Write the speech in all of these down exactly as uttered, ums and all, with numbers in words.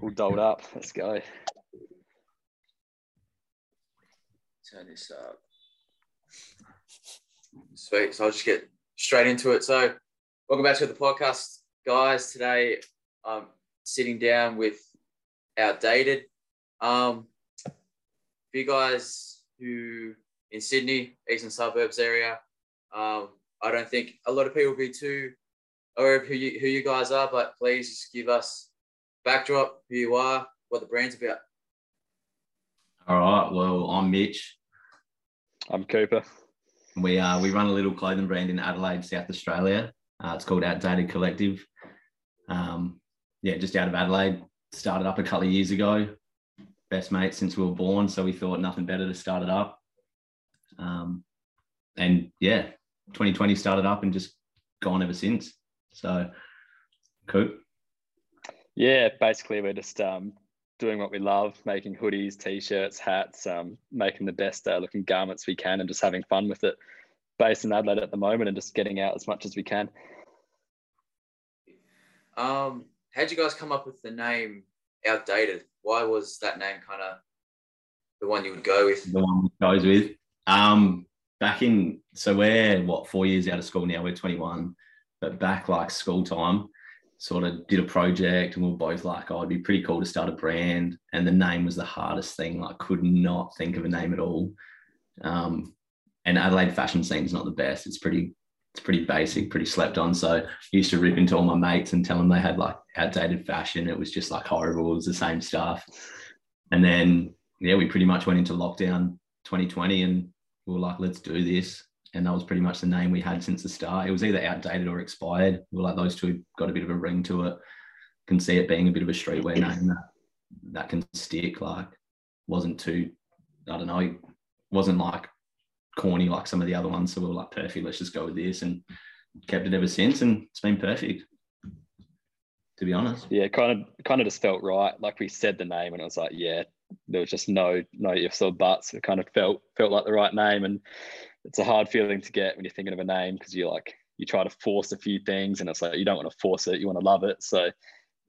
All dolled up. Let's go. Turn this up. Sweet. So I'll just get straight into it. So welcome back to the podcast, guys. Today I'm sitting down with Outdated. Um, for you guys who in Sydney, eastern suburbs area, um, I don't think a lot of people will be too aware of who you, who you guys are, but please just give us backdrop, who you are, what the brand's about. All right. Well, I'm Mitch. I'm Cooper. We uh, we run a little clothing brand in Adelaide, South Australia. Uh, it's called Outdated Collective. Um, yeah, just out of Adelaide. Started up a couple of years ago. Best mate since we were born, so we thought nothing better to start it up. Um, and yeah, twenty twenty started up and just gone ever since. So, cool. Yeah, basically we're just um, doing what we love, making hoodies, T-shirts, hats, um, making the best uh, looking garments we can and just having fun with it. Based in Adelaide at the moment and just getting out as much as we can. Um, how'd you guys come up with the name Outdated? Why was that name kind of the one you would go with? The one I goes with. Um, back in, so we're, what, four years out of school now, we're twenty-one. But back like school time, sort of did a project and we were both like, oh, it'd be pretty cool to start a brand. And the name was the hardest thing. Like, could not think of a name at all. Um, and Adelaide fashion scene's not the best. It's pretty, it's pretty basic, pretty slept on. So I used to rip into all my mates and tell them they had like outdated fashion. It was just like horrible. It was the same stuff. And then, yeah, we pretty much went into lockdown twenty twenty and we were like, let's do this. And that was pretty much the name we had since the start. It was either outdated or expired. We were like, those two got a bit of a ring to it. Can see it being a bit of a streetwear name that, that can stick. Like, wasn't too, I don't know, wasn't like corny like some of the other ones. So we were like, perfect, let's just go with this. And kept it ever since. And it's been perfect, to be honest. Yeah, kind of kind of just felt right. Like, we said the name and it was like, yeah, there was just no, no ifs or buts. It kind of felt felt like the right name. And it's a hard feeling to get when you're thinking of a name because you're like, you try to force a few things and it's like, you don't want to force it, you want to love it. So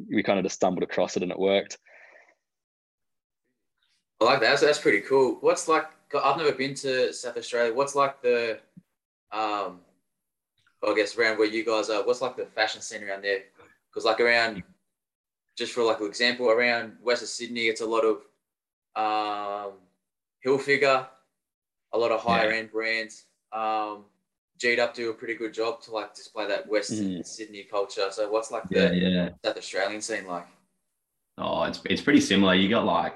we kind of just stumbled across it and it worked. I like that. That's, that's pretty cool. What's like, I've never been to South Australia. What's like the, um, I guess around where you guys are, what's like the fashion scene around there? Because like around, just for like an example, around west of Sydney, it's a lot of um, Hilfiger, a lot of higher yeah. end brands. Um, G'd Up do a pretty good job to like display that Western mm. Sydney culture. So what's like the yeah, yeah. South Australian scene like? Oh, it's it's pretty similar. You got like,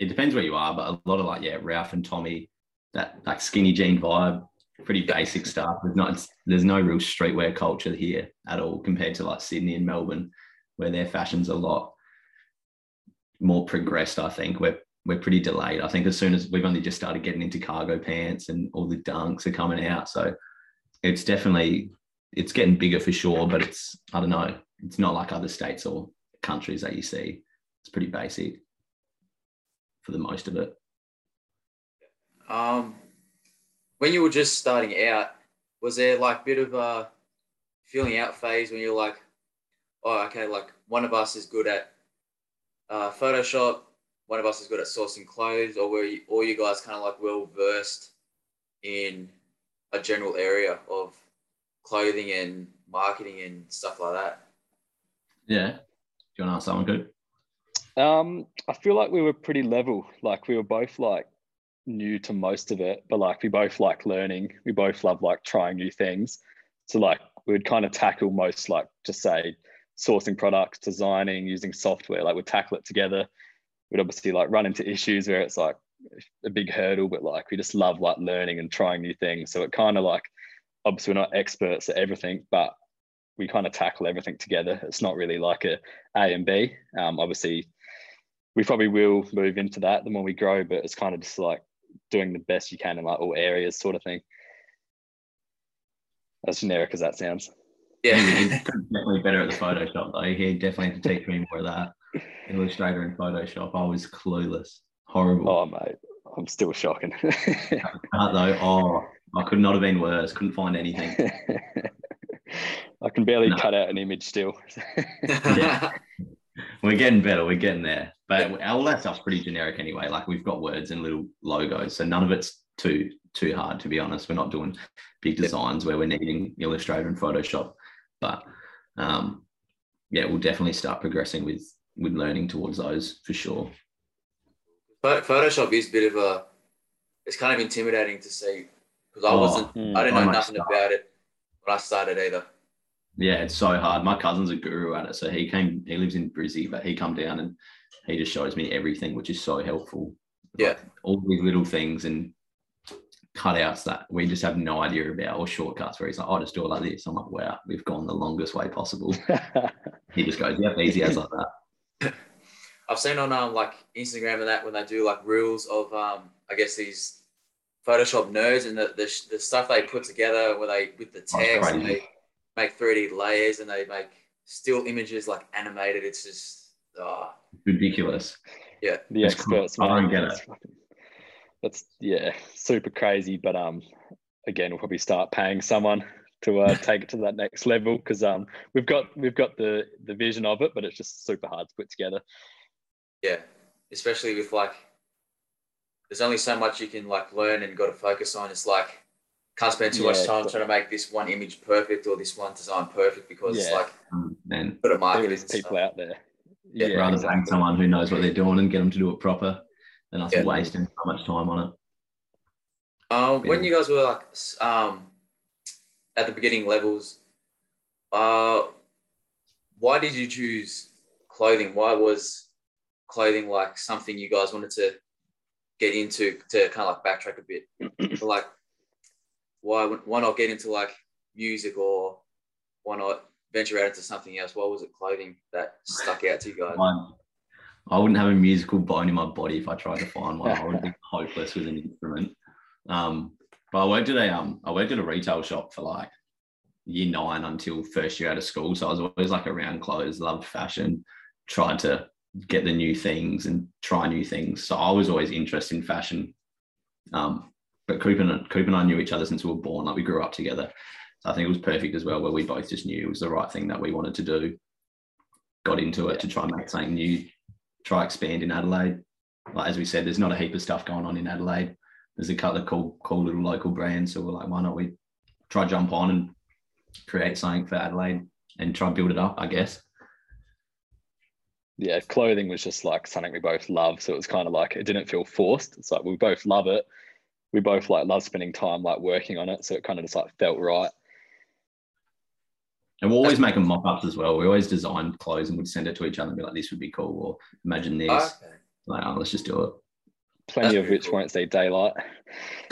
it depends where you are, but a lot of like, yeah, Ralph and Tommy, that like skinny jean vibe, pretty basic stuff. There's not, there's no real streetwear culture here at all compared to like Sydney and Melbourne, where their fashion's a lot more progressed, I think. We're We're pretty delayed. I think as soon as we've only just started getting into cargo pants and all the dunks are coming out. So it's definitely, it's getting bigger for sure, but it's, I don't know, it's not like other states or countries that you see. It's pretty basic for the most of it. Um, when you were just starting out, was there like a bit of a feeling out phase when you're like, oh, okay, like one of us is good at uh, Photoshop, one of us is good at sourcing clothes, or were you, all you guys kind of like well-versed in a general area of clothing and marketing and stuff like that? Yeah. Do you want to ask that one, good? Um, I feel like we were pretty level. Like, we were both like new to most of it, but like we both like learning. We both love like trying new things. So like we would kind of tackle most like just say sourcing products, designing, using software, like we'd tackle it together. We'd obviously like run into issues where it's like a big hurdle, but like we just love like learning and trying new things. So it kind of like, obviously we're not experts at everything, but we kind of tackle everything together. It's not really like a A and B. Um, obviously we probably will move into that the more we grow, but it's kind of just like doing the best you can in like all areas sort of thing. As generic as that sounds. Yeah, he's definitely better at the Photoshop though. He definitely had to teach me more of that. Illustrator and Photoshop, I was clueless. Horrible. Oh, mate, I'm still shocking. Can't though. Oh, I could not have been worse. Couldn't find anything. I can barely no. cut out an image still. Yeah. We're getting better. We're getting there. But our left stuff's pretty generic anyway. Like, we've got words and little logos, so none of it's too too hard, to be honest. We're not doing big designs where we're needing Illustrator and Photoshop. But um, yeah, we'll definitely start progressing with with learning towards those for sure. But Photoshop is a bit of a, it's kind of intimidating to see, because I wasn't, oh, I didn't know nothing start. about it when I started either. Yeah, it's so hard. My cousin's a guru at it. So he came, he lives in Brizzy, but he come down and he just shows me everything, which is so helpful. Yeah. Like, all these little things and cutouts that we just have no idea about, or shortcuts where he's like, oh, just do it like this. I'm like, wow, we've gone the longest way possible. He just goes, yeah, easy as like that. I've seen on um like Instagram and that, when they do like reels of um I guess these Photoshop nerds and the the, the stuff they put together where they with the text, oh, and they make three D layers and they make still images like animated. It's just oh. ridiculous. Yeah, the experts. I don't get it. That's yeah, super crazy. But um, again, we'll probably start paying someone to uh, take it to that next level, because um, we've got we've got the the vision of it, but it's just super hard to put together. Yeah, especially with like, there's only so much you can like learn and got to focus on. It's like, can't spend too yeah, much time trying to make this one image perfect or this one design perfect, because yeah. it's like, man, put a market is people out there. Yeah, yeah, rather exactly. than someone who knows what they're doing and get them to do it proper, than us yeah. wasting so much time on it. Um, yeah. When you guys were like um, at the beginning levels, uh, why did you choose clothing? Why was clothing like something you guys wanted to get into, to kind of like backtrack a bit? So like, why why not get into like music, or why not venture out into something else? Why was it clothing that stuck out to you guys? I wouldn't have a musical bone in my body if I tried to find one. I would be hopeless with an instrument. Um, but I worked at a um I worked at a retail shop for like year nine until first year out of school. So I was always like around clothes, loved fashion, tried to get the new things and try new things. So I was always interested in fashion. Um, but Coop and, Coop and I knew each other since we were born. Like, we grew up together. So I think it was perfect as well, where we both just knew it was the right thing that we wanted to do. Got into it yeah. to try and make something new, try expand in Adelaide. Like, as we said, there's not a heap of stuff going on in Adelaide. There's a couple of cool, cool little local brands. So we're like, why not we try jump on and create something for Adelaide and try and build it up, I guess. Yeah, clothing was just like something we both love. So it was kind of like, it didn't feel forced. It's like, we both love it. We both like love spending time like working on it. So it kind of just like felt right. And we're always making mock-ups as well. We always designed clothes and would send it to each other and be like, this would be cool, or imagine this. Oh, okay. Like, oh, let's just do it. Plenty That's of which cool. won't see daylight.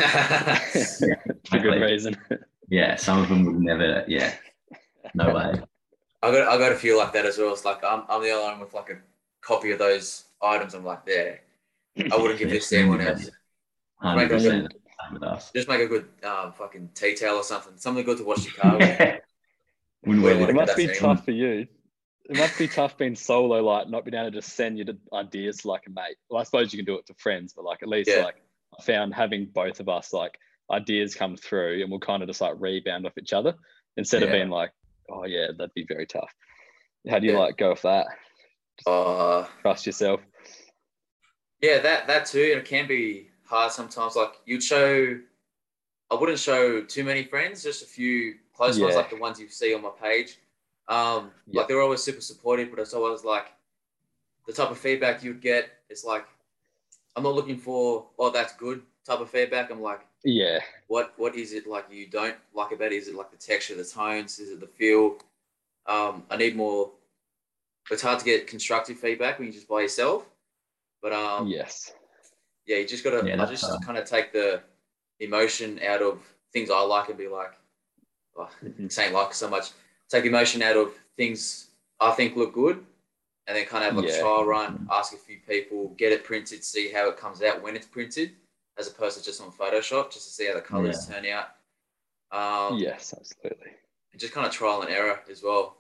For good reason. Yeah, some of them would never, yeah, no way. I got I got a few like that as well. It's like, I'm I'm the only one with like a copy of those items. I'm like, there, yeah, I wouldn't give this to anyone else. Make a good, just make a good um, fucking tea towel or something. Something good to wash your car with. Wouldn't wear it, it must be tough anyone. for you. It must be tough being solo, like not being able to just send your ideas to like a mate. Well, I suppose you can do it to friends, but like at least yeah. like I found having both of us, like ideas come through and we'll kind of just like rebound off each other instead yeah. of being like, oh yeah, that'd be very tough. How do you yeah. like go off that? Just uh, trust yourself. Yeah, that that too. And it can be hard sometimes. Like, you'd show, I wouldn't show too many friends, just a few close yeah. ones, like the ones you see on my page. Um, yeah. Like, they're always super supportive, but it's always like the type of feedback you'd get. It's like, I'm not looking for, oh, that's good type of feedback. I'm like, yeah, what what is it like you don't like about it? Is it like the texture, the tones? Is it the feel? Um, I need more. It's hard to get constructive feedback when you're just by yourself. But um, yes, yeah, you just gotta yeah, I just kind of take the emotion out of things I like and be like, oh, mm-hmm. saying like so much. Take emotion out of things I think look good, and then kind of have like yeah. a trial run, ask a few people, get it printed, see how it comes out when it's printed, as opposed to just on Photoshop, just to see how the colours yeah. turn out. Um, yes, absolutely. And just kind of trial and error as well.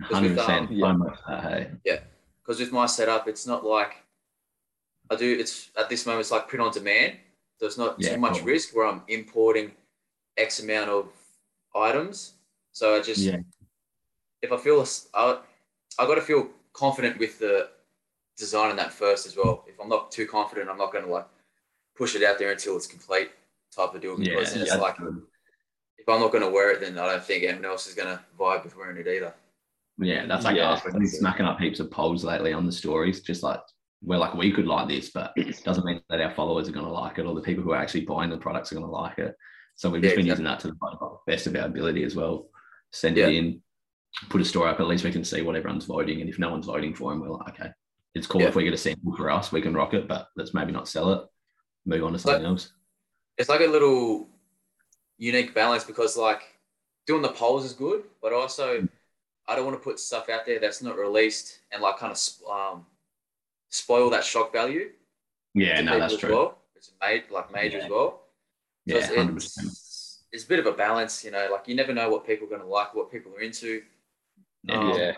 one hundred percent. With, um, yeah, hey. yeah. Because with my setup, it's not like I do, it's at this moment, it's like print on demand. There's not yeah, too much cool. risk where I'm importing X amount of items. So I just, yeah. if I feel, I, I got to feel confident with the design in that first as well. If I'm not too confident, I'm not going to like push it out there until it's complete type of deal. Because yeah, it's yeah, like true. If I'm not going to wear it, then I don't think anyone else is going to vibe with wearing it either. Yeah, that's like yeah, us. I've been smacking up heaps of polls lately on the stories, just like we're like we could like this, but it doesn't mean that our followers are going to like it or the people who are actually buying the products are going to like it. So we've just yeah, been exactly. using that to the best of our ability as well. Send yeah. it in, put a story up. At least we can see what everyone's voting, and if no one's voting for them, we're like, okay, it's cool yeah. if we get a sample for us, we can rock it, but let's maybe not sell it. Move on to something like, else. It's like a little unique balance because like doing the polls is good, but also I don't want to put stuff out there that's not released and like kind of um, spoil that shock value. Yeah, no, that's true. Well. It's made like major yeah. as well. So yeah, one hundred percent. It's, it's a bit of a balance, you know, like you never know what people are going to like, what people are into. Yeah. Um, yeah.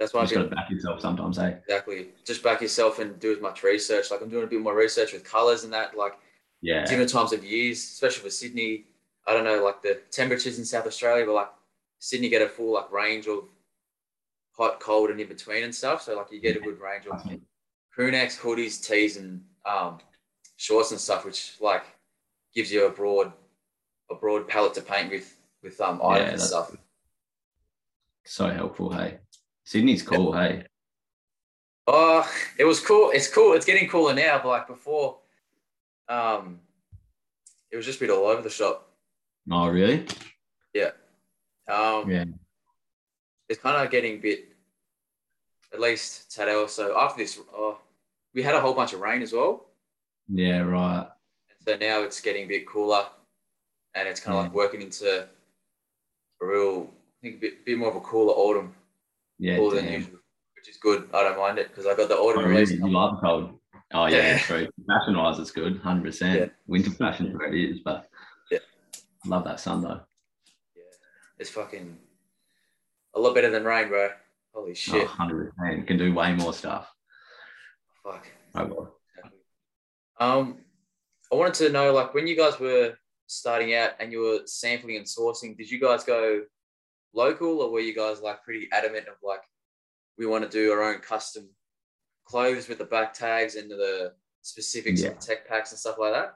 That's why I've got to back yourself sometimes, eh? Exactly. Just back yourself and do as much research. Like I'm doing a bit more research with colours and that, like yeah. different times of years, especially for Sydney. I don't know, like the temperatures in South Australia, but like Sydney get a full like range of hot, cold, and in between and stuff. So like you get a good range of crew necks, hoodies, tees, and um, shorts and stuff, which like gives you a broad, a broad palette to paint with with um yeah, items and stuff. Good. So helpful, hey. Sydney's cool, yeah. hey. Oh, it was cool. It's cool. It's getting cooler now, but like before, um, it was just a bit all over the shop. Oh, really? Yeah. Um, yeah. It's kind of getting a bit, at least today or so. After this, oh, we had a whole bunch of rain as well. Yeah, right. So now it's getting a bit cooler, and it's kind of yeah. like working into a real, I think, a bit, bit more of a cooler autumn. Yeah, cooler than usual, which is good. I don't mind it because I got the autumn oh, release. Really? You like the cold? Oh yeah, yeah. True. Fashion wise, it's good, hundred yeah. percent. Winter fashion is where it is, but yeah, I love that sun though. Yeah, it's fucking a lot better than rain, bro. Holy shit! Hundred oh, percent. Can do way more stuff. Fuck. Oh god. Um, I wanted to know, like, when you guys were starting out and you were sampling and sourcing, did you guys go local, or were you guys like pretty adamant of like, we want to do our own custom clothes with the back tags and the specifics yeah. of the tech packs and stuff like that?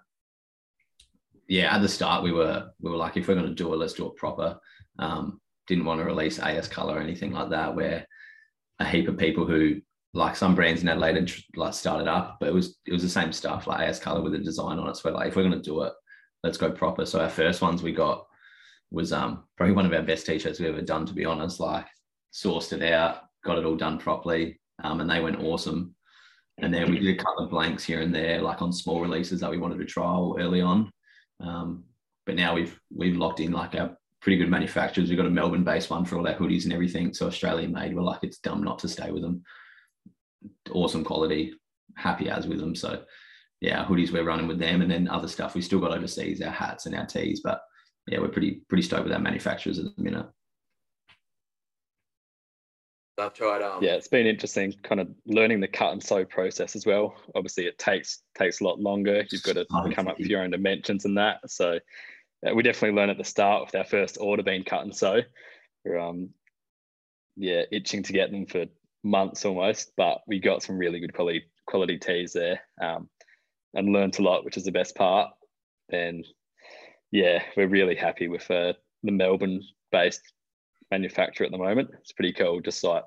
Yeah, at the start we were we were like, if we're going to do it, let's do it proper. Um, didn't want to release A S Colour or anything like that, where a heap of people who like some brands in Adelaide and like started up, but it was it was the same stuff, like A S Colour with a design on it. So we're like, if we're going to do it, let's go proper. So our first ones we got was um probably one of our best t-shirts we've ever done, to be honest. Like sourced it out, got it all done properly, um and they went awesome. And then we did a couple of blanks here and there, like on small releases that we wanted to trial early on, um but now we've we've locked in like our pretty good manufacturers. We've got a Melbourne-based one for all our hoodies and everything, so Australian made. We're like, it's dumb not to stay with them. Awesome quality, happy as with them. So yeah, our hoodies we're running with them, and then other stuff we still got overseas, our hats and our tees. But yeah, we're pretty pretty stoked with our manufacturers at the minute. I've tried. Um... Yeah, it's been interesting, kind of learning the cut and sew process as well. Obviously, it takes takes a lot longer. You've got to oh, come up with your own dimensions and that. So yeah, we definitely learned at the start with our first order being cut and sew. We're um, yeah, itching to get them for months almost, but we got some really good quality quality tees there, um, and learned a lot, which is the best part. Then. Yeah, we're really happy with uh, the Melbourne-based manufacturer at the moment. It's pretty cool. Just like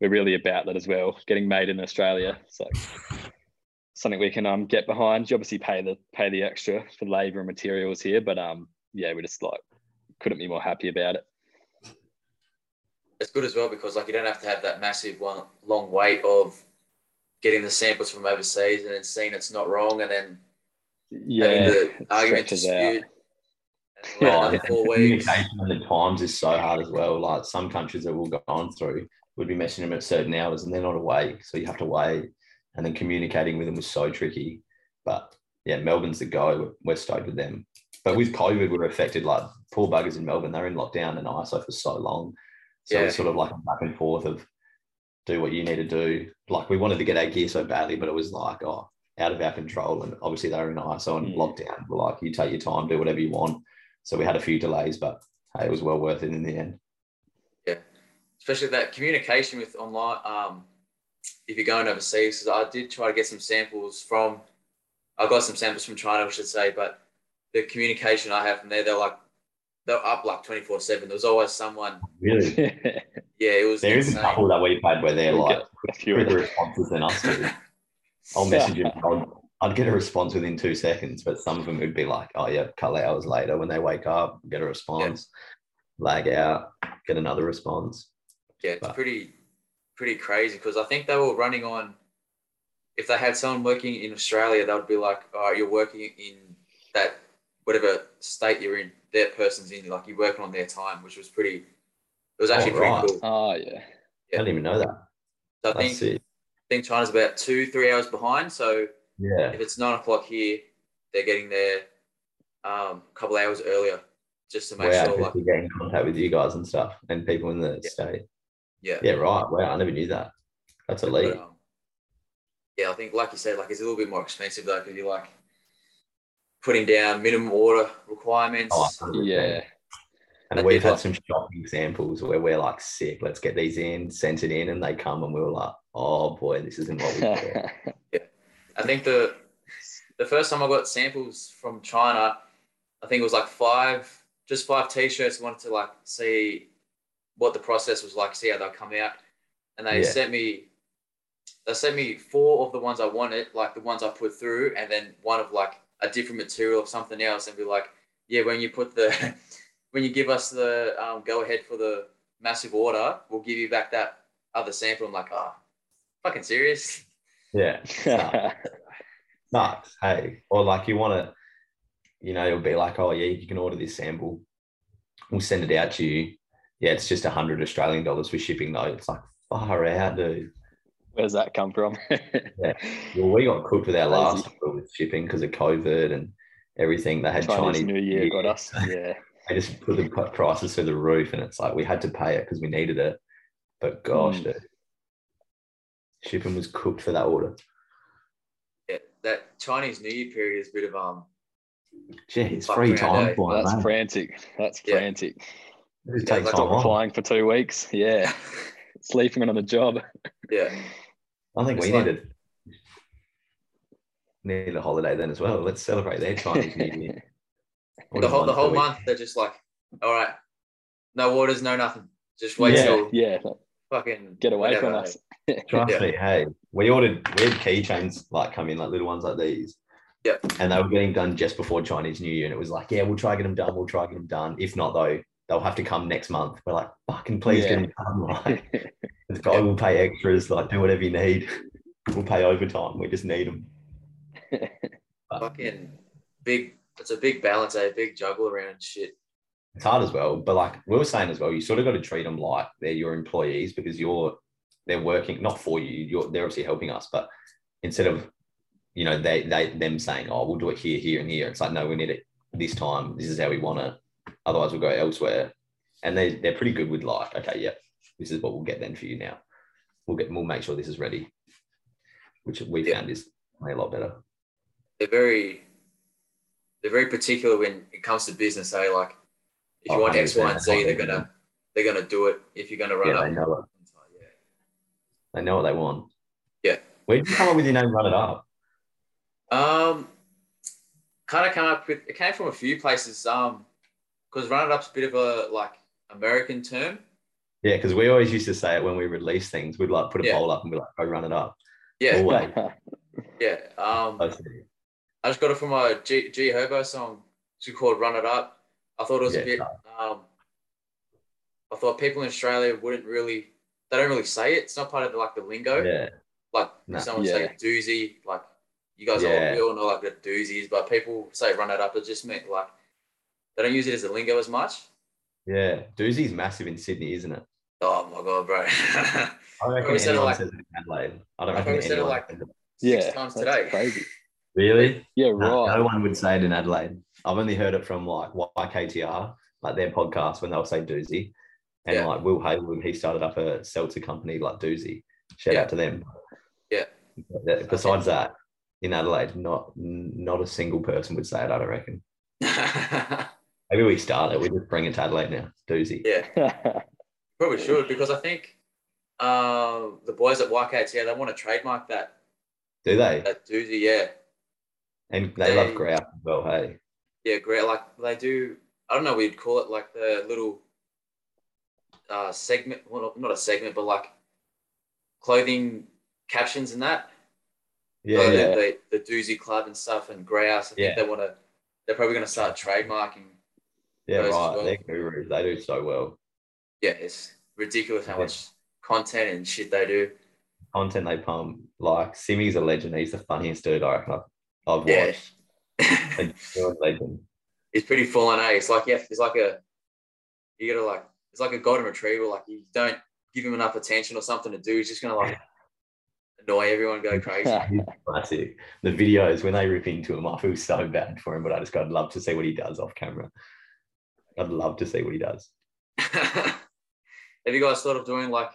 we're really about that as well. Getting made in Australia, it's like something we can um get behind. You obviously pay the pay the extra for labour and materials here, but um yeah, we just like couldn't be more happy about it. It's good as well because like you don't have to have that massive one long wait of getting the samples from overseas and then seeing it's not wrong and then yeah, the argument dispute. Yeah, yeah. Communication at the times is so hard as well. Like some countries that we've gone through would be messaging them at certain hours and they're not awake, so you have to wait, and then communicating with them was so tricky. But yeah, Melbourne's the go. We're stoked with them. But with COVID, we were affected. Like poor buggers in Melbourne, they're in lockdown and I S O for so long, so yeah. It's sort of like a back and forth of do what you need to do. Like we wanted to get our gear so badly, but it was like oh out of our control, and obviously they're in I S O and mm. lockdown. We're like, you take your time, do whatever you want. So we had a few delays, but hey, it was well worth it in the end. Yeah. especially that communication with online, um, if you're going overseas, because I did try to get some samples from, I got some samples from China, I should say, but the communication I have from there, they're like, they're up like twenty-four seven. There was always someone. Really? Yeah, it was. There insane. Is a couple that we played where they're we'll like fewer responses than us do. I'll message him. I'll, I'd get a response within two seconds, but some of them would be like, oh, yeah, a couple of hours later when they wake up, get a response, yeah. lag out, get another response. Yeah, it's but, pretty pretty crazy because I think they were running on, if they had someone working in Australia, they would be like, all right, you're working in that whatever state you're in, that person's in, like you're working on their time, which was pretty, it was actually oh, right. pretty cool. Oh, yeah. yeah. I didn't even know that. So I think, I think China's about two, three hours behind. So yeah, if it's nine o'clock here, they're getting there um, a couple of hours earlier just to make wow, sure. Like, to get in contact with you guys and stuff and people in the yeah. state. Yeah. Yeah, right. Wow, I never knew that. That's yeah, elite. But, um, yeah, I think, like you said, like it's a little bit more expensive though because you're like, putting down minimum order requirements. Oh, yeah. And that we've had like, some shocking examples where we're like, sick, let's get these in, sent it in, and they come and we were like, oh boy, this isn't what we thought. Yeah. I think the the first time I got samples from China, I think it was like five, just five T-shirts. I wanted to like see what the process was like, see how they'll come out. And they yeah. sent me, they sent me four of the ones I wanted, like the ones I put through, and then one of like, a different material or something else and be like, yeah, when you put the, when you give us the um, go ahead for the massive order, we'll give you back that other sample. I'm like, ah, oh, fucking serious. Yeah. No. no, hey, or like you want to, you know, it'll be like, oh yeah, you can order this sample. We'll send it out to you. Yeah, it's just a hundred Australian dollars for shipping though. It's like, far out, dude. Where's that come from? yeah. Well, we got cooked with our last deal with shipping because of COVID and everything. They had Chinese, Chinese New Year, Year got us. Yeah. They just put the prices through the roof and it's like we had to pay it because we needed it. But gosh, mm. dude, shipping was cooked for that order. Yeah, that Chinese New Year period is a bit of um Gee, it's free time for it, That's man. frantic. That's yeah. frantic. It just yeah, takes like time off. Flying for two weeks. Yeah. Sleeping on the job. Yeah. I think it's we like, needed needed a holiday then as well. Let's celebrate their Chinese New Year. The whole the whole month, they're just like, all right, no orders, no nothing. Just wait yeah, till yeah. fucking get away whatever. from us. Trust yeah. me, hey, we ordered we had keychains like come in, like little ones like these. Yep. And they were getting done just before Chinese New Year. And it was like, yeah, we'll try to get them done, we'll try to get them done. If not though, they'll have to come next month. We're like, fucking please yeah. get them done. Like, this guy will pay extras, like do whatever you need. We'll pay overtime. We just need them. But, fucking big, it's a big balance, a eh? big juggle around shit. It's hard as well. But like we were saying as well, you sort of got to treat them like they're your employees because you're, they're working, not for you, you're, they're obviously helping us. But instead of, you know, they, they, them saying, oh, we'll do it here, here and here. It's like, no, we need it this time. This is how we want it. Otherwise we'll go elsewhere. And they, they're pretty good with like, okay, yeah, this is what we'll get then for you now. We'll get, we'll make sure this is ready, which we yeah. found is a lot better. They're very, they're very particular when it comes to business. They eh? like, if you oh, want X, Y, and Z, they're going to, they're going to do it. If you're going to run yeah, up. They know it. Yeah. They know what they want. Yeah. Where did you come up with your name, Run It Up? Um, kind of come up with, it came from a few places. Um, Because Run It Up's a bit of a, like, American term. Yeah, because we always used to say it when we release things. We'd, like, put a yeah. bowl up and be like, go run it up. Yeah. Always. yeah. Um, I, I just got it from a G, G Herbo song. It's called Run It Up. I thought it was yeah, a bit... Um, I thought people in Australia wouldn't really... They don't really say it. It's not part of, the, like, the lingo. Yeah. Like, nah, someone yeah. say doozy. Like, you guys yeah. all, we all know, like, the doozies. But people say Run It Up. It just meant, like... They don't use it as a lingo as much. Yeah. Doozy's massive in Sydney, isn't it? Oh, my God, bro. I reckon I anyone like, says it in Adelaide. I don't I reckon said it like six yeah, times today. Crazy. Really? Yeah, right. No, no one would say it in Adelaide. I've only heard it from, like, Y K T R, like their podcast when they'll say doozy. And, yeah. like, Will Haywood, he started up a seltzer company like Doozy. Shout yeah. out to them. Yeah. Besides okay. that, in Adelaide, not not a single person would say it, I don't reckon. Maybe we start it. We just bring it to Adelaide now. Doozy. Yeah. Probably should, because I think uh, the boys at Y K T R, they want to trademark that. Do they? That Doozy, yeah. And they, they love grout as well, hey? Yeah, grout. Like, they do, I don't know what you'd call it, like the little uh, segment, well, not a segment, but like clothing captions and that. Yeah, so yeah. The, the Doozy Club and stuff and grouse. I think yeah. they want to, they're probably going to start trademarking. Yeah, right. Well. They're gurus. They do so well. Yeah, it's ridiculous how yeah. much content and shit they do. Content they pump. Like, Simmy's a legend. He's the funniest dude I reckon I've watched. Yeah. He's legend. He's pretty full on, eh? It's like, yeah, it's like a, you gotta like, it's like a golden retriever. Like, you don't give him enough attention or something to do. He's just going to, like, annoy everyone, go crazy. Classic. The videos, when they rip into him, I feel so bad for him, but I just got love to see what he does off camera. I'd love to see what he does. Have you guys thought of doing like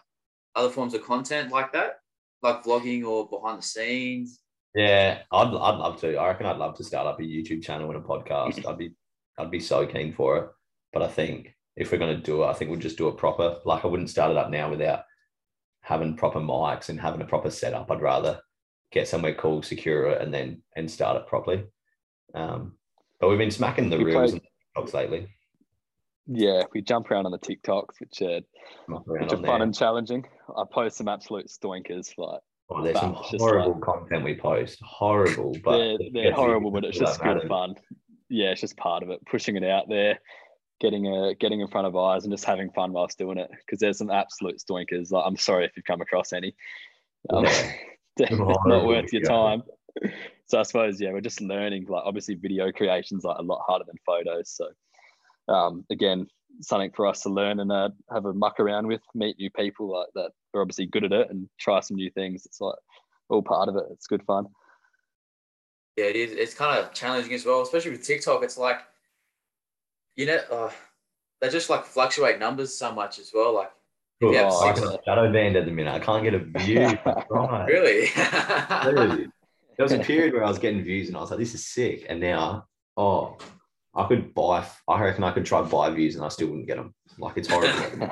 other forms of content like that, like vlogging or behind the scenes? Yeah, I'd I'd love to. I reckon I'd love to start up a YouTube channel and a podcast. I'd be I'd be so keen for it. But I think if we're gonna do it, I think we'll just do it proper. Like, I wouldn't start it up now without having proper mics and having a proper setup. I'd rather get somewhere cool, secure it, and then and start it properly. Um, but we've been smacking the reels and TikToks lately. Yeah, we jump around on the TikToks, which are, which are fun there. And challenging. I post some absolute stoinkers. Like, oh, there's some horrible like, content we post. Horrible, but they're, they're horrible, but it's just good fun. Yeah, it's just part of it. Pushing it out there, getting a getting in front of eyes, and just having fun whilst doing it. Because there's some absolute stoinkers. Like, I'm sorry if you've come across any. Um, yeah. It's not worth your time. So I suppose yeah, we're just learning. Like, obviously, video creation's like a lot harder than photos. So. Um, again, something for us to learn and uh, have a muck around with, meet new people like that are obviously good at it and try some new things. It's like all part of it. It's good fun. Yeah, it is. It's kind of challenging as well, especially with TikTok. It's like, you know, uh, they just like fluctuate numbers so much as well. Like, oh, if you have six, I'm shadow banned at the minute. I can't get a view. Right. Really? Literally. There was a period where I was getting views and I was like, this is sick. And now, oh... I could buy, I reckon I could try buy views and I still wouldn't get them. Like, it's horrible.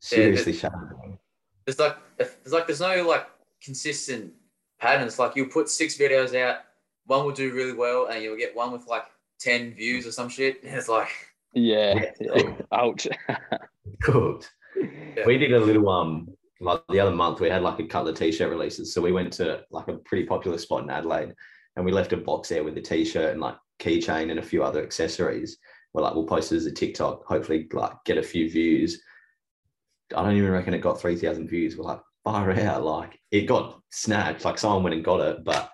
Seriously, yeah, shame. There's like, there's like, there's no like consistent patterns. Like, you'll put six videos out, one will do really well, and you'll get one with like ten views or some shit. And it's like, yeah, yeah. Ouch. Cooked. Yeah. We did a little, um, like the other month, we had like a couple of t-shirt releases. So we went to like a pretty popular spot in Adelaide and we left a box there with a t-shirt and like, keychain and a few other accessories. We're like, we'll post it as a TikTok, hopefully like get a few views. I don't even reckon it got three thousand views. We're like, far out. Like, it got snagged, like someone went and got it, but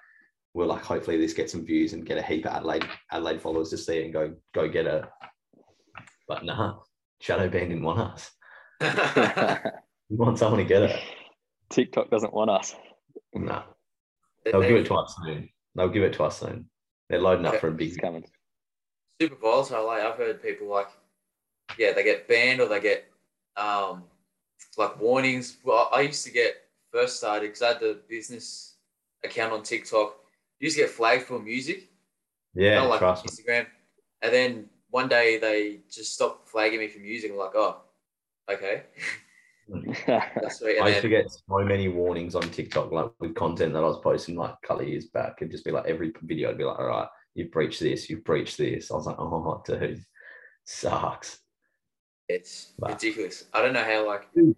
we're like, hopefully this gets some views and get a heap of Adelaide Adelaide followers to see it and go go get it. But nah, shadow band didn't want us. We want someone to get it. TikTok doesn't want us. Nah, they'll give it to us soon. They'll give it to us soon. They're loading up for a big coming. Super volatile. Like, I've heard people like, yeah, they get banned or they get um, like warnings. Well, I used to get first started because I had the business account on TikTok. You used to get flagged for music. Yeah, you know, like Instagram. Me. And then one day they just stopped flagging me for music. I'm like, oh, okay. That's sweet. I used to get so many warnings on TikTok, like with content that I was posting like a couple of years back. It'd just be like every video, I'd be like, all right, you've breached this, you've breached this. I was like, oh, dude, sucks. It's but, ridiculous. I don't know how, like, do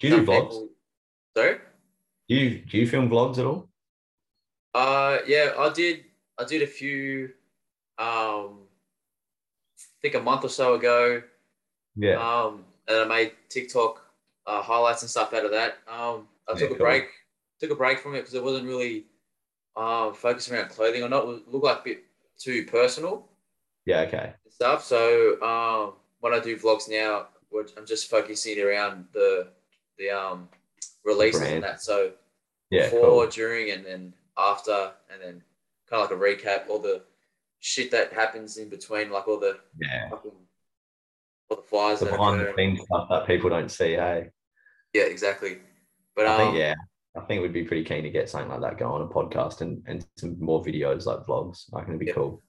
you do vlogs? People... Sorry? Do you, do you film vlogs at all? Uh, yeah, I did. I did a few, um, I think a month or so ago. Yeah. Um, and I made TikTok. Uh, highlights and stuff out of that. Um, I yeah, took a cool. break, took a break from it because it wasn't really uh, focused around clothing or not. It looked like a bit too personal. Yeah, okay. Stuff. So um, when I do vlogs now, I'm just focusing around the the um, releases Brand. and that. So yeah, before, cool. during, and then after, and then kind of like a recap, all the shit that happens in between, like all the yeah. fucking the flies the behind the scenes stuff that people don't see, hey? Yeah, exactly. But I um, think, yeah, I think we'd be pretty keen to get something like that going, a podcast and, and some more videos like vlogs. I think it'd be yeah. cool.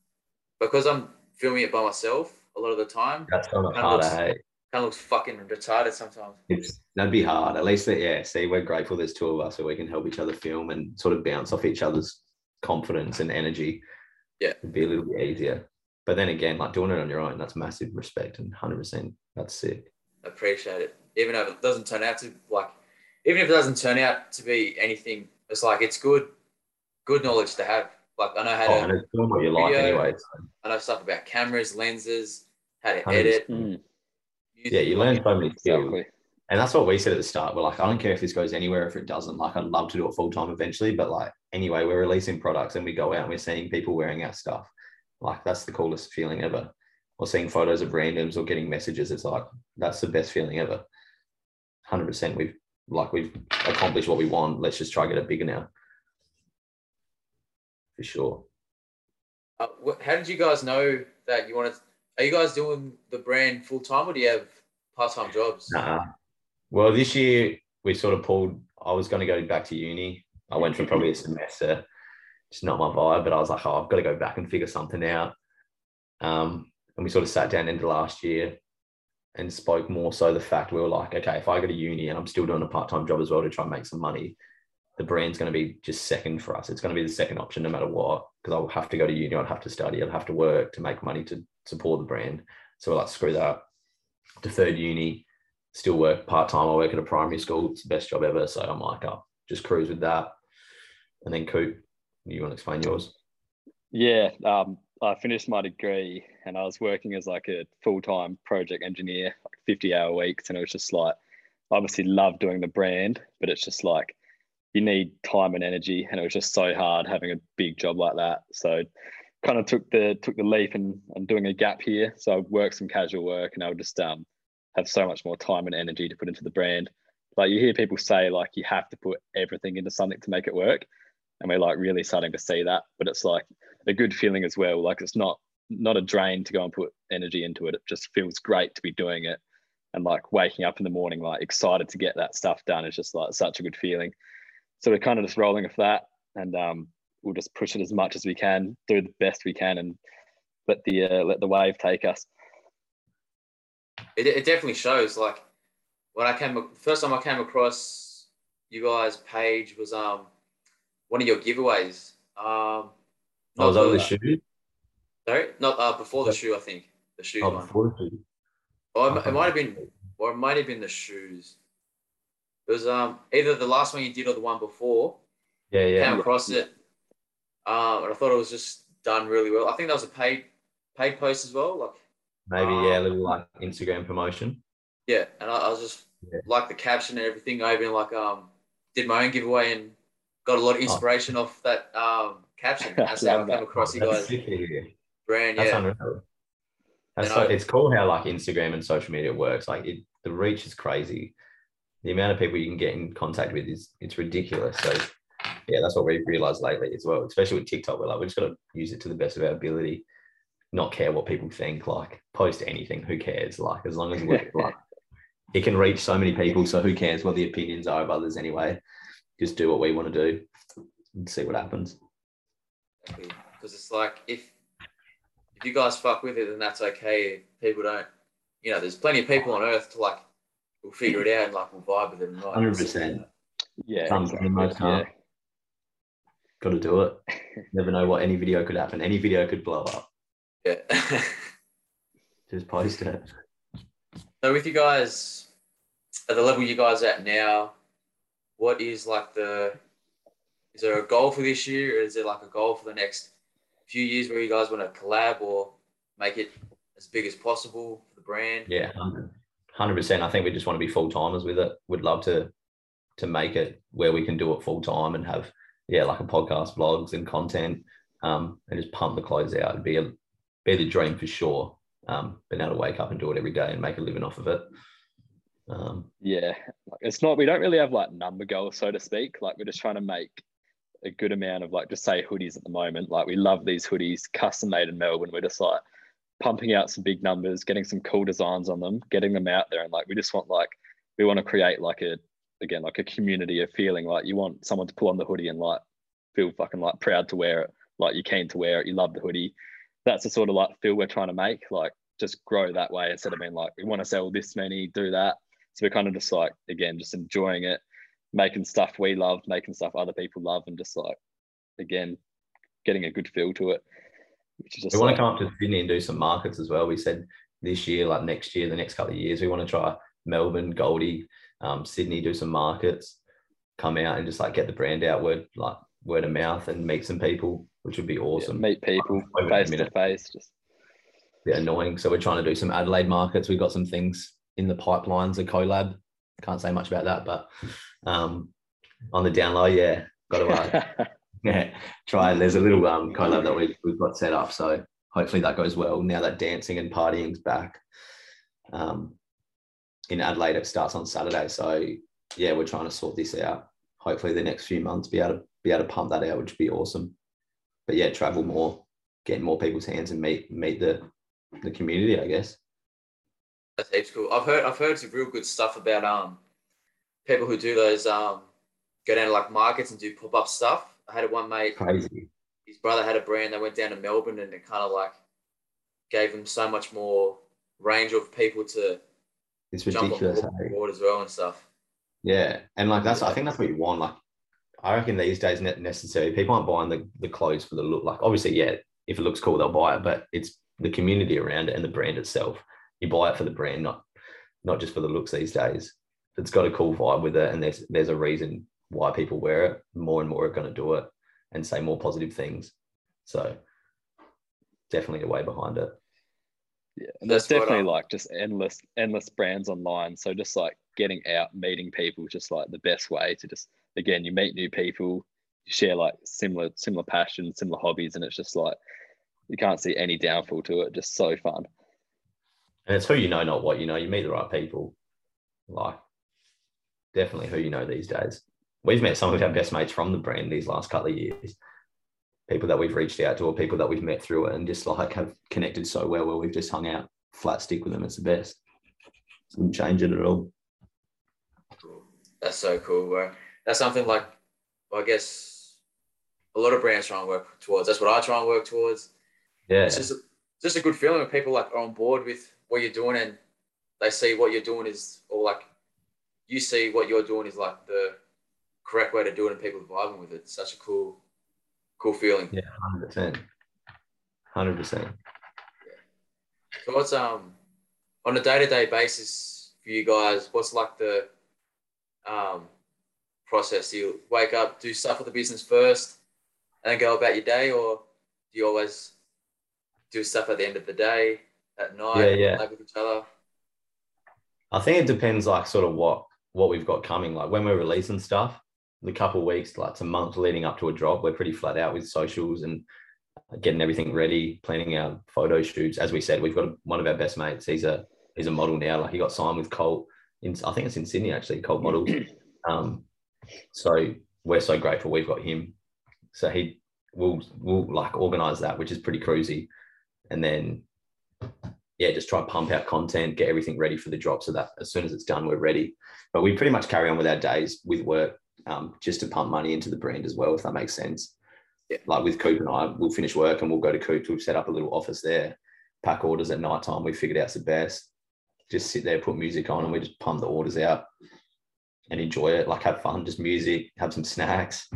Because I'm filming it by myself a lot of the time. That's so much harder, hey? That looks fucking retarded sometimes. It's, that'd be hard. At least, that, yeah, see, we're grateful there's two of us so we can help each other film and sort of bounce off each other's confidence and energy. Yeah. It'd be a little bit easier. But then again, like doing it on your own, that's massive respect and one hundred percent that's sick. Appreciate it. Even if it doesn't turn out to, like, even if it doesn't turn out to be anything, it's like, it's good, good knowledge to have. Like, I know how to. Oh, and it's film what you like anyway. So. I know stuff about cameras, lenses, how to edit. Mm. Yeah, you learn so many skills. Exactly. And that's what we said at the start. We're like, I don't care if this goes anywhere, if it doesn't. Like, I'd love to do it full-time eventually. But, like, anyway, we're releasing products and we go out and we're seeing people wearing our stuff. Like, that's the coolest feeling ever. Or seeing photos of randoms or getting messages. It's like, that's the best feeling ever. one hundred percent we've, like, we've accomplished what we want. Let's just try to get it bigger now. For sure. Uh, how did you guys know that you wanted to... Are you guys doing the brand full-time or do you have part-time jobs? Nah. Well, this year we sort of pulled... I was going to go back to uni. I went for probably a semester. It's not my vibe, but I was like, oh, I've got to go back and figure something out. Um, and we sort of sat down into last year and spoke more so the fact we were like, okay, if I go to uni and I'm still doing a part-time job as well to try and make some money, the brand's going to be just second for us. It's going to be the second option no matter what, because I'll have to go to uni, I'll have to study, I'll have to work to make money to support the brand. So we're like, screw that. Deferred uni, still work part-time. I work at a primary school. It's the best job ever. So I'm like, I'll just cruise with that. And then Coop, you want to explain yours? Yeah, um, I finished my degree and I was working as like a full-time project engineer, like fifty-hour weeks. And it was just like, I obviously love doing the brand, but it's just like, you need time and energy. And it was just so hard having a big job like that. So kind of took the took the leap and I'm doing a gap here. So I worked some casual work and I would just um have so much more time and energy to put into the brand. Like you hear people say, like, you have to put everything into something to make it work. And we're like really starting to see that. But it's like a good feeling as well. Like it's not not a drain to go and put energy into it. It just feels great to be doing it. And like waking up in the morning, like excited to get that stuff done is just like such a good feeling. So we're kind of just rolling with that and um, we'll just push it as much as we can, do the best we can and let the uh, let the wave take us. It, it definitely shows. Like when I came, first time I came across you guys' page was um one of your giveaways. Um, oh, was that the shoe? Sorry? Not uh, before the shoe, I think. The shoe oh, one. Before the shoe. Oh, it, it might have been, or it might have been the shoes. It was um, either the last one you did or the one before. Yeah, yeah. Came across it. Um, and I thought it was just done really well. I think that was a paid paid post as well. Like maybe, um, yeah, a little like Instagram promotion. Yeah, and I, I was just yeah. like the caption and everything. I even like um did my own giveaway and got a lot of inspiration oh. off that um caption. That's how I came across you guys. Brand, yeah. That's unreal. That's so, I, it's cool how like Instagram and social media works. Like it, the reach is crazy. The amount of people you can get in contact with is it's ridiculous. So yeah, that's what we've realized lately as well, especially with TikTok. We're like, we just got to use it to the best of our ability, not care what people think, like post anything, who cares? Like as long as we're like, it can reach so many people. So who cares what the opinions are of others anyway, just do what we want to do and see what happens. Because it's like, if, if you guys fuck with it, then that's okay. People don't, you know, there's plenty of people on earth to like, we'll figure it out and like we'll vibe with them. Right? one hundred percent. Yeah. Exactly. yeah. Got to do it. Never know what any video could happen. Any video could blow up. Yeah. Just post it. So with you guys, at the level you guys are at now, what is like the, is there a goal for this year or is there like a goal for the next few years where you guys want to collab or make it as big as possible for the brand? Yeah, one hundred percent. one hundred percent. I think we just want to be full-timers with it. We'd love to to make it where we can do it full-time and have, yeah, like a podcast, vlogs and content um, and just pump the clothes out. It'd be, a, be the dream for sure. Um, but now to wake up and do it every day and make a living off of it. Um, yeah. It's not, we don't really have like number goals, so to speak. Like we're just trying to make a good amount of like, just say hoodies at the moment. Like we love these hoodies, custom made in Melbourne. We're just like, pumping out some big numbers, getting some cool designs on them, getting them out there. And like, we just want like, we want to create like a, again, like a community of feeling like you want someone to pull on the hoodie and like feel fucking like proud to wear it. Like you're keen to wear it. You love the hoodie. That's the sort of like feel we're trying to make, like just grow that way instead of being like, we want to sell this many, do that. So we're kind of just like, again, just enjoying it, making stuff we love, making stuff other people love, and just like, again, getting a good feel to it. Which is just we like, want to come up to Sydney and do some markets as well. We said this year, like next year, the next couple of years, we want to try Melbourne, Goldie, um, Sydney, do some markets, come out and just like get the brand out, word like word of mouth, and meet some people, which would be awesome. Yeah, meet people like, face to face, just yeah, annoying. So we're trying to do some Adelaide markets. We've got some things in the pipelines, a collab. Can't say much about that, but um, on the down low, yeah, got to uh, yeah, try. There's a little um, collab that we've, we've got set up, so hopefully that goes well. Now that dancing and partying's back um, in Adelaide, it starts on Saturday. So yeah, we're trying to sort this out. Hopefully, the next few months be able to be able to pump that out, which would be awesome. But yeah, travel more, get more people's hands, and meet meet the the community, I guess. That's heaps cool. I've heard I've heard some real good stuff about um people who do those um go down to like markets and do pop up stuff. I had one mate, crazy. His brother had a brand. They went down to Melbourne and it kind of like gave them so much more range of people to. It's ridiculous. Jump on board as well and stuff. Yeah, and like that's I think that's what you want. Like I reckon these days necessary. People aren't buying the the clothes for the look. Like obviously, yeah, if it looks cool, they'll buy it. But it's the community around it and the brand itself. You buy it for the brand, not not just for the looks these days. It's got a cool vibe with it, and there's there's a reason why people wear it. More and more are going to do it and say more positive things. So definitely a way behind it. Yeah, and there's definitely like just endless endless brands online. So just like getting out, meeting people, just like the best way to just again, you meet new people, you share like similar similar passions, similar hobbies, and it's just like you can't see any downfall to it. Just so fun. And it's who you know, not what you know. You meet the right people. Like, definitely who you know these days. We've met some of our best mates from the brand these last couple of years. People that we've reached out to or people that we've met through it and just, like, have connected so well where we've just hung out flat stick with them. It's the best. Wouldn't change it at all. That's so cool, bro. That's something, like, well, I guess a lot of brands try and work towards. That's what I try and work towards. Yeah. It's just a, just a good feeling when people, like, are on board with what you're doing and they see what you're doing is, or like you see what you're doing is like the correct way to do it and people are vibing with it. It's such a cool, cool feeling. Yeah, one hundred percent. one hundred percent. Yeah. So what's, um, on a day-to-day basis for you guys, what's like the um, process? Do you wake up, do stuff with the business first and then go about your day, or do you always do stuff at the end of the day? At night, yeah, yeah. With each other. I think it depends, like, sort of what what we've got coming. Like when we're releasing stuff, the couple of weeks, like a month leading up to a drop, we're pretty flat out with socials and getting everything ready, planning our photo shoots. As we said, we've got one of our best mates. He's a he's a model now. Like he got signed with Colt. In, I think it's in Sydney actually, Colt Models. Um, so we're so grateful we've got him. So he will will like organise that, which is pretty cruisy, and then. Yeah, just try and pump out content, get everything ready for the drop so that as soon as it's done, we're ready. But we pretty much carry on with our days with work um, just to pump money into the brand as well, if that makes sense. Yeah. Like with Coop and I, we'll finish work and we'll go to Coop. We've set up a little office there, pack orders at night time. We figured out's the best. Just sit there, put music on, and we just pump the orders out and enjoy it. Like have fun, just music, have some snacks,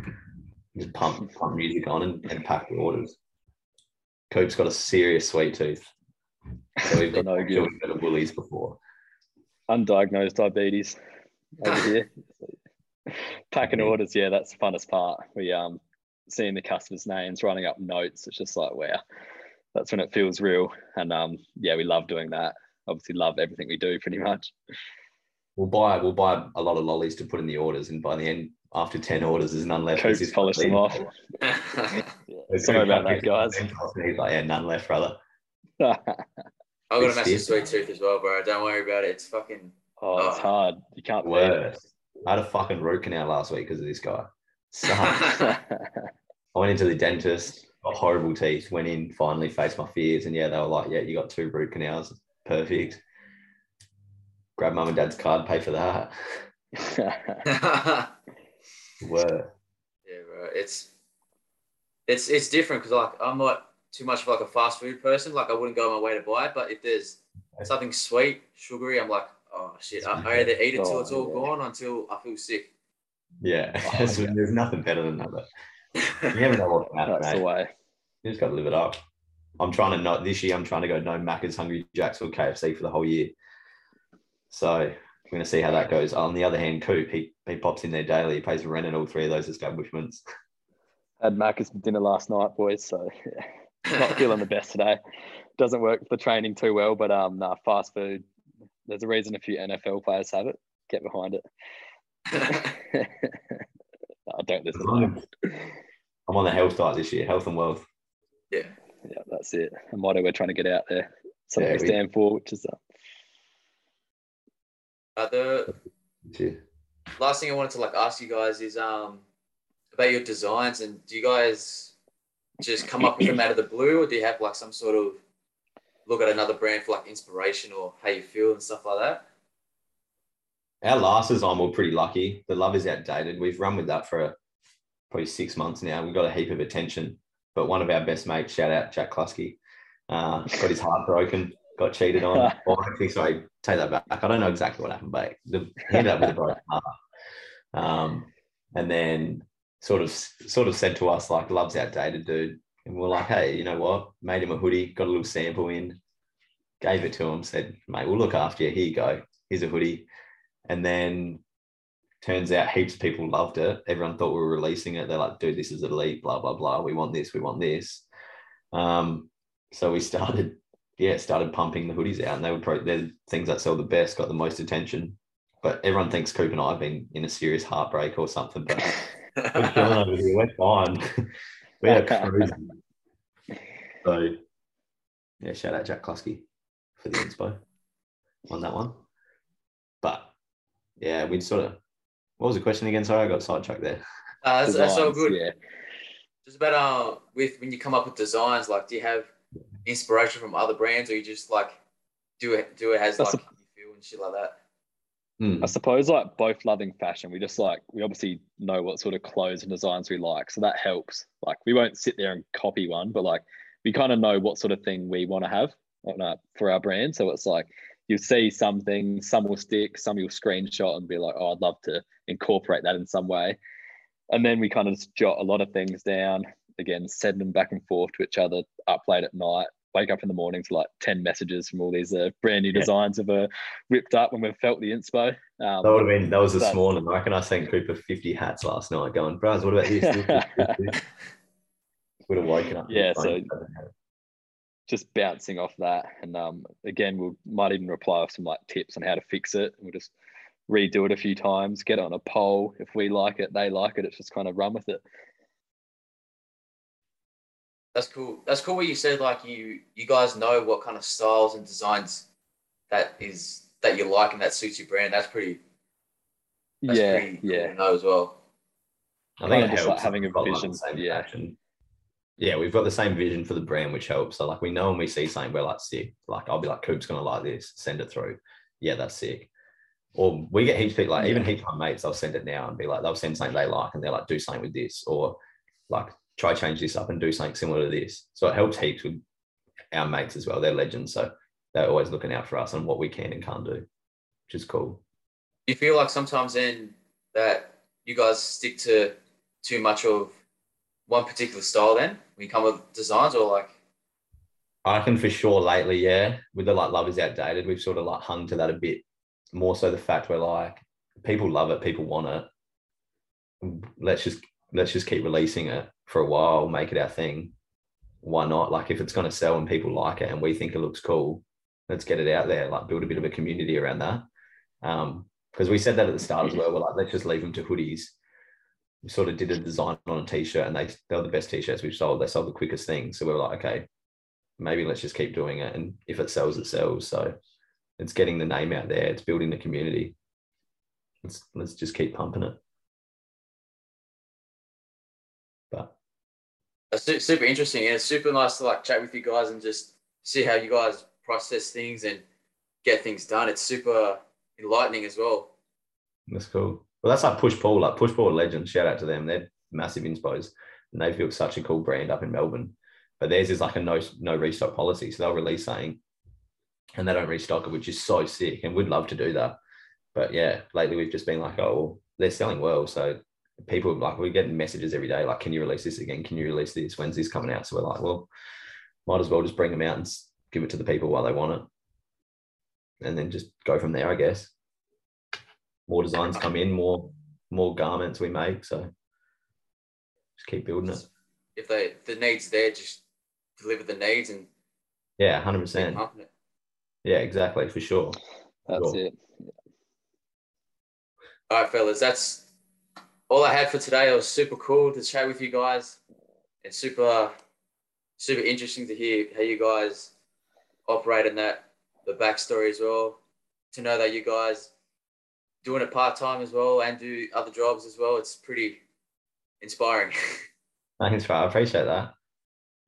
just pump, pump music on and, and pack the orders. Coop's got a serious sweet tooth. So we've got no good. We've got a Woolies before. Undiagnosed diabetes over here. Packing orders, yeah, that's the funnest part. We um seeing the customers' names, running up notes. It's just like, wow, that's when it feels real. And um, yeah, we love doing that. Obviously, love everything we do pretty much. We'll buy we'll buy a lot of lollies to put in the orders, and by the end, after ten orders, there's none left. Coop's polished them off. Sorry about that, guys. Like, yeah, none left, brother. I've got a massive sweet tooth as well, bro. Don't worry about it. It's fucking... Oh, oh. It's hard. You can't wait. It. I had a fucking root canal last week because of this guy. So, I went into the dentist, got horrible teeth, went in, finally faced my fears, and yeah, they were like, yeah, you got two root canals. Perfect. Grab mum and dad's card, pay for that. Word. Yeah, bro. It's, it's, it's different because, like, I'm not... too much of like a fast food person. Like I wouldn't go my way to buy it, but if there's something sweet, sugary, I'm like, oh shit, I, I either eat it till it's all gone, until I feel sick. Yeah, oh, so yeah. There's nothing better than that. You never know what's matter, that's mate. The way. You just got to live it up. I'm trying to not this year. I'm trying to go no Macca's, Hungry Jacks, or K F C for the whole year. So we're going to see how that goes. On the other hand, Coop, he, he pops in there daily. He pays rent at all three of those establishments. Had Macca's for dinner last night, boys. So yeah. Not feeling the best today. Doesn't work for training too well, but um, nah, fast food. There's a reason a few N F L players have it. Get behind it. I don't listen. I'm, I'm on the health diet this year. Health and wealth. Yeah. Yeah, that's it. A motto we're trying to get out there. Something yeah, we stand for, which is... Uh, uh, the yeah. last thing I wanted to like ask you guys is um about your designs, and do you guys just come up with them out of the blue, or do you have like some sort of look at another brand for like inspiration or how you feel and stuff like that? Our last design, we're pretty lucky. The Love is Outdated. We've run with that for a, probably six months now. We've got a heap of attention. But one of our best mates, shout out Jack Klusky, uh, got his heart broken, got cheated on. Or actually, sorry, take that back. I don't know exactly what happened, but he ended up with a broken heart. Um, and then sort of sort of said to us, like, Love's outdated, dude. And we're like, hey, you know what? Made him a hoodie, got a little sample in, gave it to him, said, mate, we'll look after you. Here you go. Here's a hoodie. And then turns out heaps of people loved it. Everyone thought we were releasing it. They're like, dude, this is elite, blah, blah, blah. We want this, we want this. Um, so we started, yeah, started pumping the hoodies out, and they were probably, they're the things that sell the best, got the most attention. But everyone thinks Coop and I have been in a serious heartbreak or something, but we're chilling over here, we're fine. We had a cruise. So, yeah, shout out Jack Klusky for the inspo on that one. But, yeah, we'd sort of, what was the question again? Sorry, I got sidetracked there. Uh, that's, that's so good. Yeah. Just about uh, with when you come up with designs, like, do you have inspiration from other brands, or you just like do it, do it as like you feel and shit like that? Mm. I suppose like both loving fashion, we just like we obviously know what sort of clothes and designs we like, so that helps. Like we won't sit there and copy one, but like we kind of know what sort of thing we want to have on our, for our brand. So it's like, you'll see something, some will stick, some you'll screenshot and be like, oh, I'd love to incorporate that in some way. And then we kind of just jot a lot of things down. Again, send them back and forth to each other, up late at night, wake up in the morning to like ten messages from all these uh, brand new yeah. designs of a ripped up when we felt the inspo. Um, that would have been, that was this so, morning. I reckon I sent Cooper fifty hats last night going, bros, what about this? Would have woken up. Yeah, so... just bouncing off that. And um, again, we might even reply with some like tips on how to fix it. We'll just redo it a few times, get it on a poll. If we like it, they like it. It's just kind of run with it. That's cool. That's cool what you said, like you you guys know what kind of styles and designs that is that you like and that suits your brand. That's pretty, that's yeah, pretty cool yeah. to know as well. I think it helps like having a vision. Yeah. Fashion. Yeah, we've got the same vision for the brand, which helps. So, like, we know when we see something, we're like, sick. Like, I'll be like, Coop's going to like this. Send it through. Yeah, that's sick. Or we get heaps of people, like, yeah. even heaps of my mates, they'll send it now and be like, they'll send something they like, and they're like, do something with this. Or, like, try change this up and do something similar to this. So it helps heaps with our mates as well. They're legends. So they're always looking out for us and what we can and can't do, which is cool. Do you feel like sometimes then that you guys stick to too much of one particular style then when you come with designs, or like? I can for sure lately, yeah, with the like Love is Outdated, we've sort of like hung to that a bit more. So the fact we're like, people love it, people want it. Let's just, let's just keep releasing it for a while, make it our thing. Why not? Like if it's going to sell and people like it and we think it looks cool, let's get it out there, like build a bit of a community around that. Um, because we said that at the start as well, we're like, let's just leave them to hoodies. We sort of did a design on a t-shirt and they, they were the best t-shirts we've sold. They sold the quickest thing. So we were like, okay, maybe let's just keep doing it. And if it sells, it sells. So it's getting the name out there. It's building the community. Let's, let's just keep pumping it. But that's super interesting. And it's super nice to like chat with you guys and just see how you guys process things and get things done. It's super enlightening as well. That's cool. Well, that's like Push Pull, like Push Pull Legends. Shout out to them. They're massive inspos. And they've built such a cool brand up in Melbourne. But theirs is like a no no restock policy. So they'll release something and they don't restock it, which is so sick. And we'd love to do that. But yeah, lately we've just been like, oh, well, they're selling well. So people, like, we're getting messages every day, like, can you release this again? Can you release this? When's this coming out? So we're like, well, might as well just bring them out and give it to the people while they want it. And then just go from there, I guess. More designs come in, more more garments we make. So just keep building it. If they, the need's there, just deliver the needs. And yeah, one hundred percent. Yeah, exactly, for sure. That's it. All right, fellas, that's all I had for today. It was super cool to chat with you guys. It's super, super interesting to hear how you guys operate in that, the backstory as well, to know that you guys doing it part-time as well and do other jobs as well. It's pretty inspiring. Thanks, bro. I appreciate that.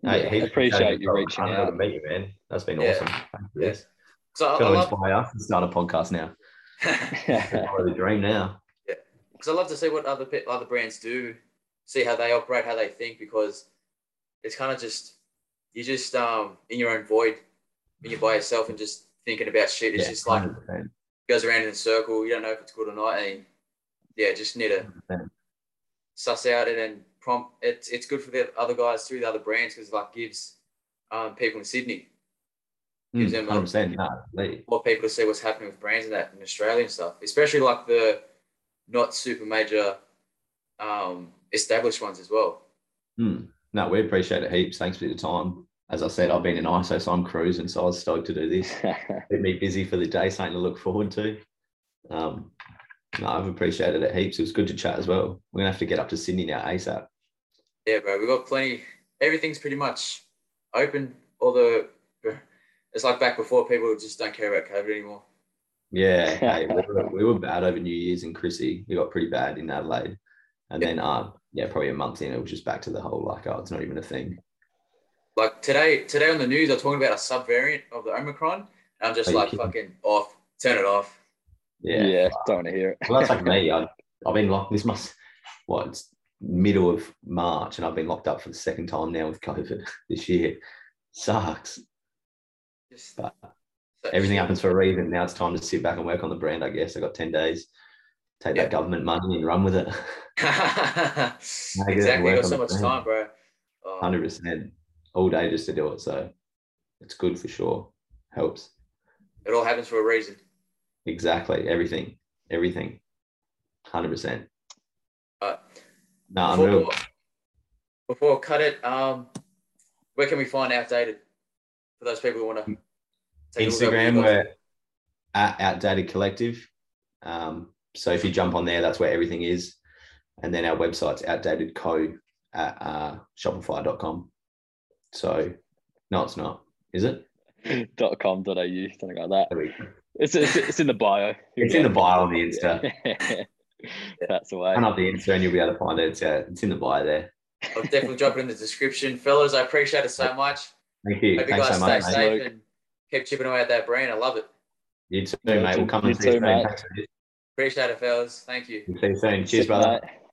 No, yeah, I appreciate you reaching out. To meet you, man. That's been yeah. awesome. Yes. Yeah. So I love inspire us to start a podcast now. That's part of the dream now. Yeah. Because I love to see what other other brands do, see how they operate, how they think, because it's kind of just, you're just um in your own void when you're by yourself and just thinking about shit. It's yeah, just like one hundred percent. Goes around in a circle. You don't know if it's good or not. And yeah, just need to one hundred percent. Suss out it and prompt. It's it's good for the other guys through the other brands because like gives um people in Sydney gives mm, them like, more people to see what's happening with brands and that in Australia and stuff, especially like the not super major um established ones as well. Mm. No, we appreciate it heaps. Thanks for your time. As I said, I've been in I S O, so I'm cruising, so I was stoked to do this. Keep me busy for the day, something to look forward to. Um, no, I've appreciated it heaps. It was good to chat as well. We're gonna have to get up to Sydney now ASAP. Yeah, bro, we've got plenty. Everything's pretty much open. Although it's like back before, people just don't care about COVID anymore. Yeah, hey, we, were, we were bad over New Year's and Chrissy. We got pretty bad in Adelaide, and yeah. then um, yeah, probably a month in, it was just back to the whole like, oh, it's not even a thing. Like today, today on the news, I was talking about a subvariant of the Omicron, and I'm just Are like, fucking off, turn it off. Yeah, yeah, don't want to hear it. Well, that's like me. I, I've been locked. This must what it's middle of March, and I've been locked up for the second time now with COVID this year. Sucks. Just, but everything shit. happens for a reason. Now it's time to sit back and work on the brand. I guess I got ten days. Take yeah. that government money and run with it. Exactly. You got so much brand. time, bro. Hundred oh. percent, all day just to do it. So it's good for sure. Helps. It all happens for a reason. Exactly. Everything. Everything. one hundred percent. Uh, no, before, I'm real. Before I cut it, um, where can we find Outdated? For those people who want to take Instagram, we're at Outdated Collective. Um, so if you jump on there, that's where everything is. And then our website's outdatedco at uh, shopify dot com. So, no, it's not. Is it? dot com dot a u, something like that. There we go. It's, it's it's in the bio. It's in the bio on the Insta. Yeah. That's the way. Turn up the Insta and you'll be able to find it. It's, uh, it's in the bio there. I'll definitely drop it in the description. Fellas, I appreciate it so much. Thank you. Hope you Thanks guys so stay much, safe mate. and keep chipping away at that brand. I love it. You too, yeah, mate. We'll come you and see too, you soon. Mate. Appreciate it, fellas. Thank you. See you soon. Cheers, brother. Mate.